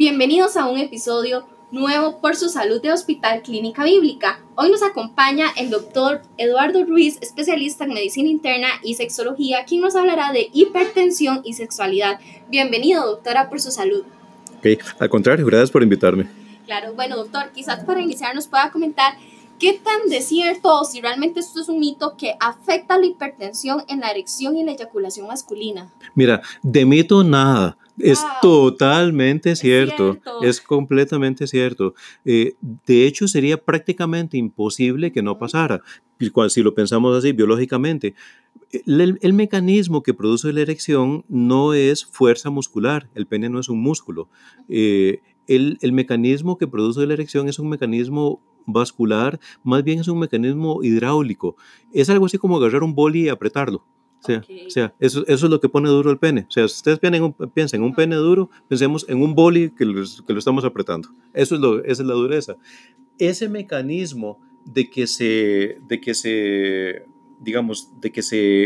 Bienvenidos a un episodio nuevo por su salud de Hospital Clínica Bíblica. Hoy nos acompaña el doctor Eduardo Ruiz, especialista en medicina interna y sexología, quien nos hablará de hipertensión y sexualidad. Bienvenido, doctora, por su salud. Ok, al contrario, gracias por invitarme. Claro, bueno, doctor, quizás para iniciar nos pueda comentar qué tan de cierto o si realmente esto es un mito que afecta la hipertensión en la erección y la eyaculación masculina. Mira, de mito nada. Es totalmente cierto, es completamente cierto. De hecho, sería prácticamente imposible que no pasara, si lo pensamos así biológicamente. El mecanismo que produce la erección no es fuerza muscular, el pene no es un músculo. El mecanismo que produce la erección es un mecanismo vascular, más bien es un mecanismo hidráulico. Es algo así como agarrar un boli y apretarlo. O sea, eso es lo que pone duro el pene. O sea, si ustedes piensan en un pene duro, pensemos en un boli que lo estamos apretando. Esa es la dureza. Ese mecanismo de que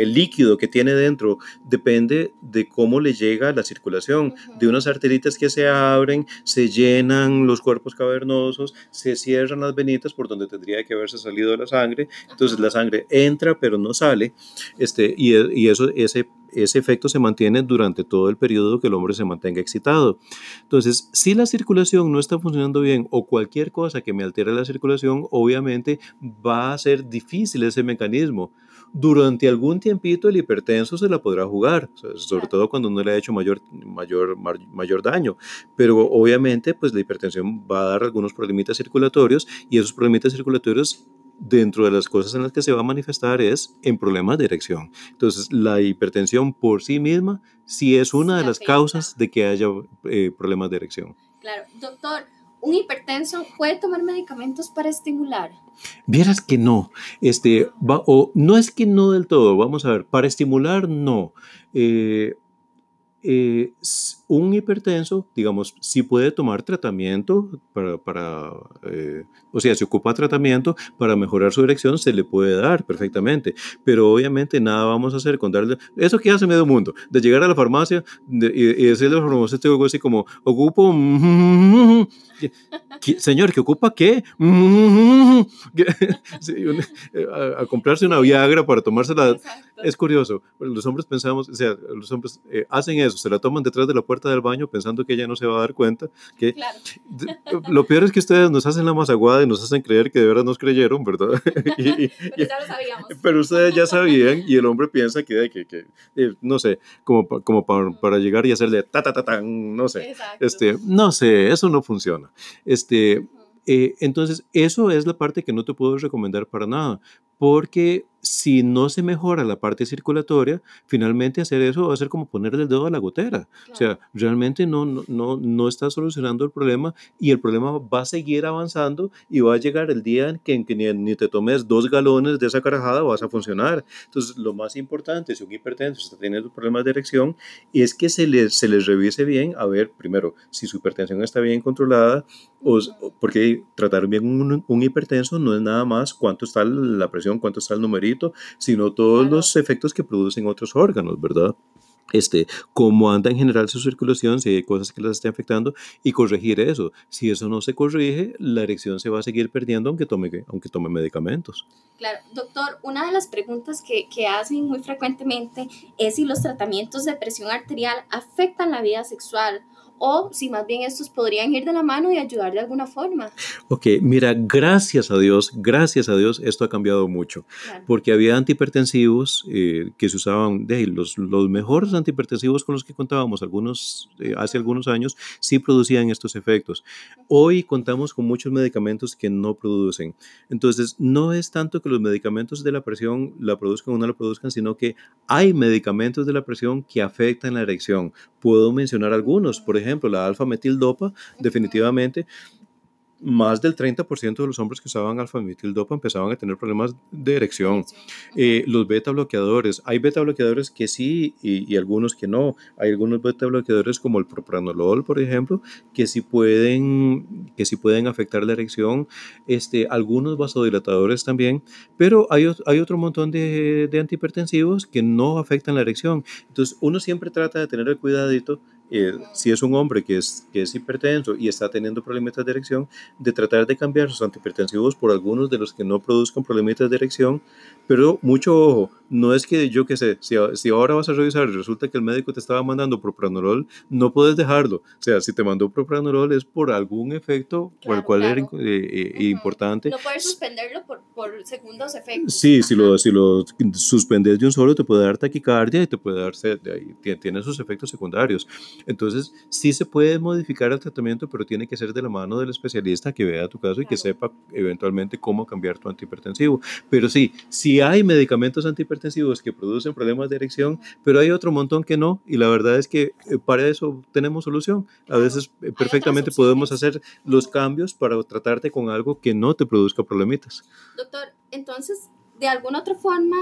el líquido que tiene dentro depende de cómo le llega la circulación, de unas arteritas que se abren, se llenan los cuerpos cavernosos, se cierran las venitas por donde tendría que haberse salido la sangre, entonces la sangre entra pero no sale, y ese efecto se mantiene durante todo el periodo que el hombre se mantenga excitado. Entonces, si la circulación no está funcionando bien o cualquier cosa que me altere la circulación, obviamente va a ser difícil ese mecanismo. Durante algún tiempito el hipertenso se la podrá jugar, sobre todo cuando no le ha hecho mayor daño, pero obviamente pues la hipertensión va a dar algunos problemitas circulatorios, y esos problemitas circulatorios, dentro de las cosas en las que se va a manifestar, es en problemas de erección. Entonces, la hipertensión por sí misma sí es una de las causas de que haya problemas de erección. Claro. Doctor, ¿un hipertenso puede tomar medicamentos para estimular? Vieras que no. No es que no del todo. Vamos a ver, para estimular no. Un hipertenso, digamos, sí puede tomar tratamiento si ocupa tratamiento para mejorar su erección, se le puede dar perfectamente, pero obviamente nada vamos a hacer con darle, eso que hace medio mundo, de llegar a la farmacia y decirle al farmacéutico así como, ocupo, señor, ¿qué ocupa qué? A comprarse una Viagra para tomársela. Exacto. Es curioso, los hombres pensamos, o sea, los hombres hacen eso, se la toman detrás de la puerta del baño pensando que ella no se va a dar cuenta. Que claro. Lo peor es que ustedes nos hacen la masaguada y nos hacen creer que de verdad nos creyeron, ¿verdad? Pero ya lo sabíamos. Pero ustedes ya sabían, y el hombre piensa que no sé, como para llegar y hacerle ta-ta-ta-tan, no sé. Exacto. Eso no funciona. Entonces, eso es la parte que no te puedo recomendar para nada, porque si no se mejora la parte circulatoria, finalmente hacer eso va a ser como ponerle el dedo a la gotera. Claro. O sea, realmente no está solucionando el problema, y el problema va a seguir avanzando y va a llegar el día en que ni te tomes 2 galones de esa carajada vas a funcionar. Entonces, lo más importante, si un hipertenso está teniendo problemas de erección, es que se les revise bien, a ver, primero, si su hipertensión está bien controlada, porque tratar bien un hipertenso no es nada más cuánto está la presión, cuánto está el numerito, sino todos los efectos que producen otros órganos, ¿verdad? Cómo anda en general su circulación, si hay cosas que las estén afectando, y corregir eso. Si eso no se corrige, la erección se va a seguir perdiendo aunque tome medicamentos. Claro, doctor, una de las preguntas que hacen muy frecuentemente es si los tratamientos de presión arterial afectan la vida sexual, o si más bien estos podrían ir de la mano y ayudar de alguna forma. Ok, mira, gracias a Dios, esto ha cambiado mucho, porque había antihipertensivos que se usaban, los mejores antihipertensivos con los que contábamos hace algunos años, sí producían estos efectos. Hoy contamos con muchos medicamentos que no producen. Entonces, no es tanto que los medicamentos de la presión la produzcan o no la produzcan, sino que hay medicamentos de la presión que afectan la erección. Puedo mencionar algunos, por ejemplo, la alfametildopa, definitivamente, más del 30% de los hombres que usaban alfametildopa empezaban a tener problemas de erección. Los beta-bloqueadores, hay beta-bloqueadores que sí y algunos que no. Hay algunos beta-bloqueadores como el propranolol, por ejemplo, que sí pueden afectar la erección. Algunos vasodilatadores también, pero hay otro montón de antihipertensivos que no afectan la erección. Entonces, uno siempre trata de tener el cuidadito si es un hombre que es hipertenso y está teniendo problemitas de erección, de tratar de cambiar sus antihipertensivos por algunos de los que no produzcan problemitas de erección. Pero mucho ojo, no es que yo que sé, si ahora vas a revisar y resulta que el médico te estaba mandando propranolol, no puedes dejarlo. O sea, si te mandó propranolol es por algún efecto, claro, por el cual claro. Era importante. No puedes suspenderlo por segundos efectos. Sí, si lo suspendes de un solo te puede dar taquicardia y te puede dar sed, tiene sus efectos secundarios. Entonces, sí se puede modificar el tratamiento, pero tiene que ser de la mano del especialista que vea tu caso y claro. Que sepa eventualmente cómo cambiar tu antihipertensivo. Pero sí, sí hay medicamentos antihipertensivos que producen problemas de erección, pero hay otro montón que no, y la verdad es que para eso tenemos solución. A veces perfectamente podemos hacer los cambios para tratarte con algo que no te produzca problemitas. Doctor, entonces, de alguna otra forma,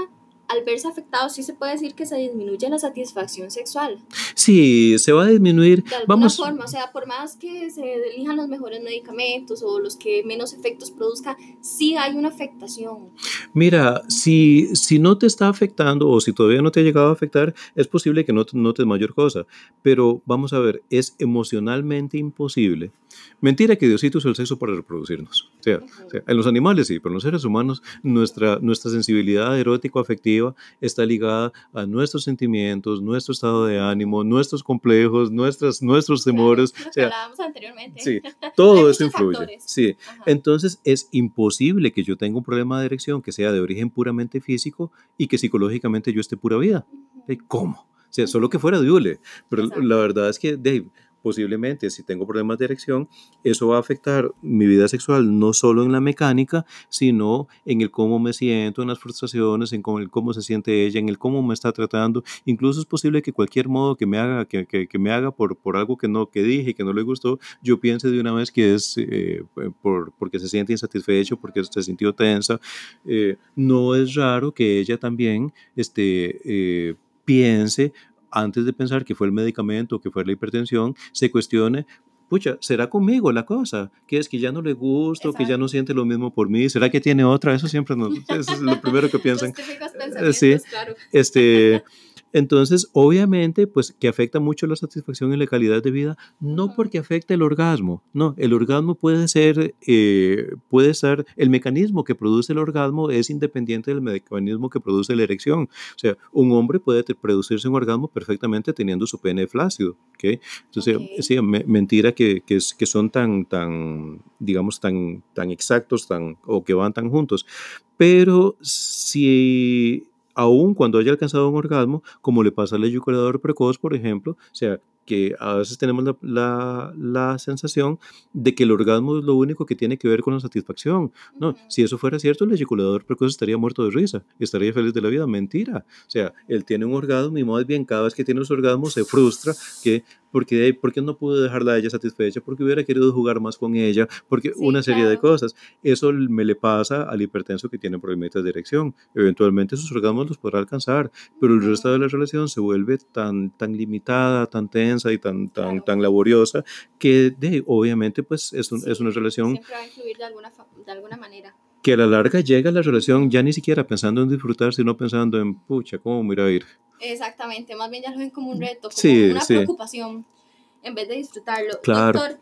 al verse afectado, ¿sí se puede decir que se disminuye la satisfacción sexual? Sí, se va a disminuir. De alguna forma, o sea, por más que se elijan los mejores medicamentos o los que menos efectos produzcan, sí hay una afectación. Mira, si no te está afectando o si todavía no te ha llegado a afectar, es posible que no notes mayor cosa. Pero vamos a ver, es emocionalmente imposible. Mentira que Diosito hizo el sexo para reproducirnos. O sea, en los animales sí, pero en los seres humanos nuestra sensibilidad erótico-afectiva está ligada a nuestros sentimientos, nuestro estado de ánimo, nuestros complejos, nuestros temores. Claro, o sea, hablábamos anteriormente. Sí, todo eso influye. Sí. Entonces es imposible que yo tenga un problema de erección que sea de origen puramente físico y que psicológicamente yo esté pura vida. ¿Cómo? O sea, solo que fuera Diule. Pero exacto. La verdad es que, Dave, posiblemente si tengo problemas de erección, eso va a afectar mi vida sexual, no solo en la mecánica, sino en el cómo me siento, en las frustraciones, en el cómo se siente ella, en el cómo me está tratando. Incluso es posible que cualquier modo que me haga, por algo que dije, que no le gustó, yo piense de una vez que es porque se siente insatisfecho, porque se sintió tensa. No es raro que ella también piense, antes de pensar que fue el medicamento, que fue la hipertensión, se cuestione, pucha, ¿será conmigo la cosa? ¿Qué es que ya no le gusto, exacto. Que ya no siente lo mismo por mí? ¿Será que tiene otra? Eso siempre eso es lo primero que piensan. Los típicos pensamientos, sí, claro. Entonces, obviamente, pues que afecta mucho la satisfacción y la calidad de vida, no porque afecte el orgasmo, no, el orgasmo puede ser, el mecanismo que produce el orgasmo es independiente del mecanismo que produce la erección. O sea, un hombre puede producirse un orgasmo perfectamente teniendo su pene flácido, ¿ok? Entonces, okay. Sí, mentira que son tan exactos, o que van tan juntos, pero si... Aún cuando haya alcanzado un orgasmo, como le pasa al eyuculador precoz, por ejemplo, o sea, que a veces tenemos la sensación de que el orgasmo es lo único que tiene que ver con la satisfacción. No, si eso fuera cierto, el eyaculador precoz estaría muerto de risa, estaría feliz de la vida. Mentira. O sea, él tiene un orgasmo y más bien cada vez que tiene su orgasmo se frustra porque no pudo dejarla a ella satisfecha, porque hubiera querido jugar más con ella, porque sí, una serie claro. de cosas. Eso me le pasa al hipertenso que tiene problemas de erección. Eventualmente sus orgasmos los podrá alcanzar, pero el resto de la relación se vuelve tan limitada, tan tensa, y tan laboriosa que obviamente pues es una relación siempre va a influir de alguna manera, que a la larga llega la relación ya ni siquiera pensando en disfrutar, sino pensando en pucha, ¿cómo me irá a ir? Exactamente, más bien ya lo ven como un reto, como preocupación en vez de disfrutarlo. Claro. Doctor,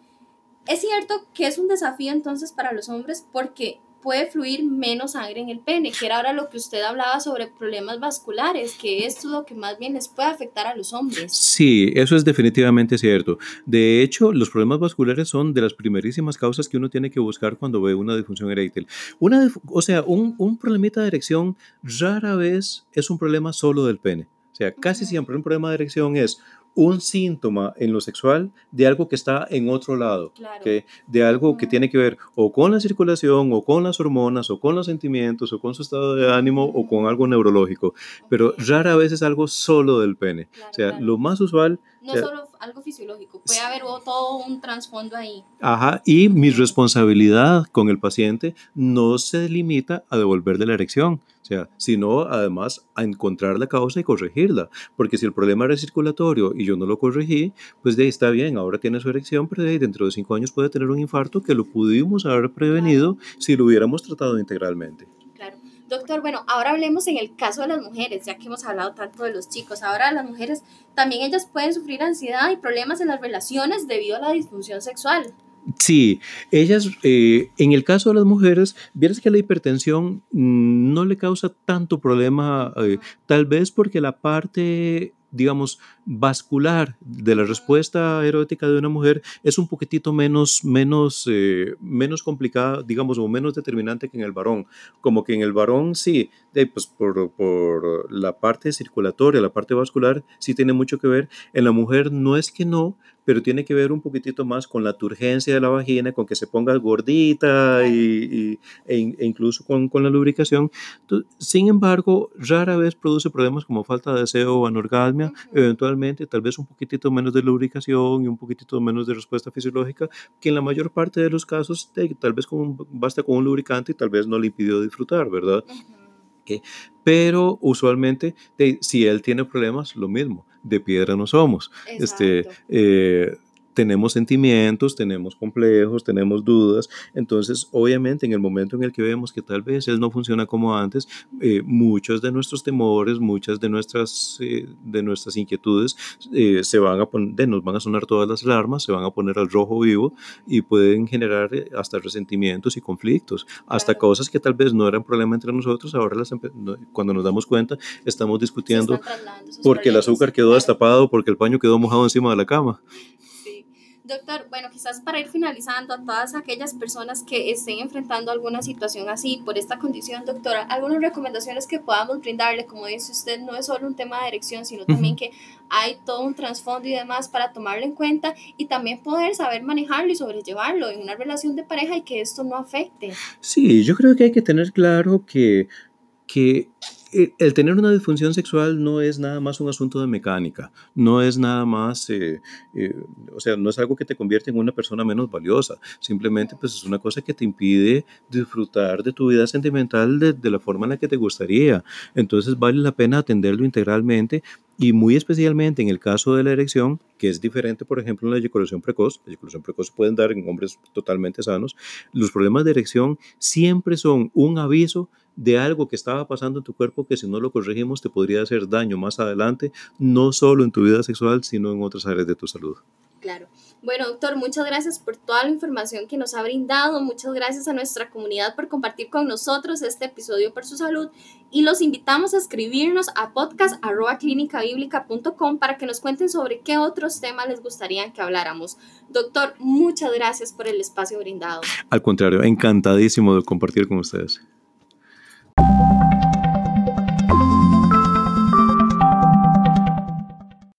es cierto que es un desafío entonces para los hombres porque puede fluir menos sangre en el pene, que era ahora lo que usted hablaba sobre problemas vasculares, que esto es lo que más bien les puede afectar a los hombres. Sí, eso es definitivamente cierto. De hecho, los problemas vasculares son de las primerísimas causas que uno tiene que buscar cuando ve una disfunción eréctil. Un problemita de erección rara vez es un problema solo del pene. O sea, casi siempre un problema de erección es un síntoma en lo sexual de algo que está en otro lado, claro. De algo que tiene que ver o con la circulación, o con las hormonas, o con los sentimientos, o con su estado de ánimo, o con algo neurológico, pero rara vez es algo solo del pene, claro, o sea, claro. Lo más usual... No solo algo fisiológico, puede haber todo un trasfondo ahí. Ajá, y mi responsabilidad con el paciente no se limita a devolverle la erección, o sea, sino además a encontrar la causa y corregirla, porque si el problema era circulatorio y yo no lo corregí, pues de ahí está bien, ahora tiene su erección, pero de ahí dentro de 5 años puede tener un infarto que lo pudimos haber prevenido si lo hubiéramos tratado integralmente. Doctor, bueno, ahora hablemos en el caso de las mujeres, ya que hemos hablado tanto de los chicos. Ahora las mujeres, también ellas pueden sufrir ansiedad y problemas en las relaciones debido a la disfunción sexual. Sí, ellas, en el caso de las mujeres, vieras que la hipertensión no le causa tanto problema, tal vez porque la parte, digamos, vascular de la respuesta aeróbica de una mujer es un poquitito menos complicada, digamos, o menos determinante que en el varón. Como que en el varón sí, pues por la parte circulatoria, la parte vascular, sí tiene mucho que ver. En la mujer no es que no, pero tiene que ver un poquitito más con la turgencia de la vagina, con que se ponga gordita e incluso con la lubricación. Entonces, sin embargo, rara vez produce problemas como falta de deseo o anorgasmia, eventualmente, tal vez un poquitito menos de lubricación y un poquitito menos de respuesta fisiológica, que en la mayor parte de los casos, tal vez basta con un lubricante y tal vez no le impidió disfrutar, ¿verdad? Okay. Pero usualmente, si él tiene problemas, lo mismo, de piedra no somos. Tenemos sentimientos, tenemos complejos, tenemos dudas. Entonces, obviamente, en el momento en el que vemos que tal vez él no funciona como antes, muchos de nuestros temores, muchas de nuestras inquietudes nos van a sonar todas las alarmas, se van a poner al rojo vivo y pueden generar hasta resentimientos y conflictos, hasta cosas que tal vez no eran problema entre nosotros. Ahora cuando nos damos cuenta, estamos discutiendo porque el azúcar quedó destapado, porque el paño quedó mojado encima de la cama. Doctor, bueno, quizás para ir finalizando, a todas aquellas personas que estén enfrentando alguna situación así por esta condición, doctora, algunas recomendaciones que podamos brindarle. Como dice usted, no es solo un tema de erección, sino también que hay todo un trasfondo y demás para tomarlo en cuenta y también poder saber manejarlo y sobrellevarlo en una relación de pareja y que esto no afecte. Sí, yo creo que hay que tener claro que el tener una disfunción sexual no es nada más un asunto de mecánica, no es nada más, o sea, no es algo que te convierte en una persona menos valiosa, simplemente pues es una cosa que te impide disfrutar de tu vida sentimental de la forma en la que te gustaría. Entonces vale la pena atenderlo integralmente y muy especialmente en el caso de la erección, que es diferente, por ejemplo, en la eyaculación precoz. La eyaculación precoz se pueden dar en hombres totalmente sanos. Los problemas de erección siempre son un aviso de algo que estaba pasando en tu cuerpo que si no lo corregimos te podría hacer daño más adelante, no solo en tu vida sexual, sino en otras áreas de tu salud. Claro. Bueno, doctor, muchas gracias por toda la información que nos ha brindado. Muchas gracias a nuestra comunidad por compartir con nosotros este episodio por su salud. Y los invitamos a escribirnos a podcast@clinicabiblica.com para que nos cuenten sobre qué otros temas les gustaría que habláramos. Doctor, muchas gracias por el espacio brindado. Al contrario, encantadísimo de compartir con ustedes.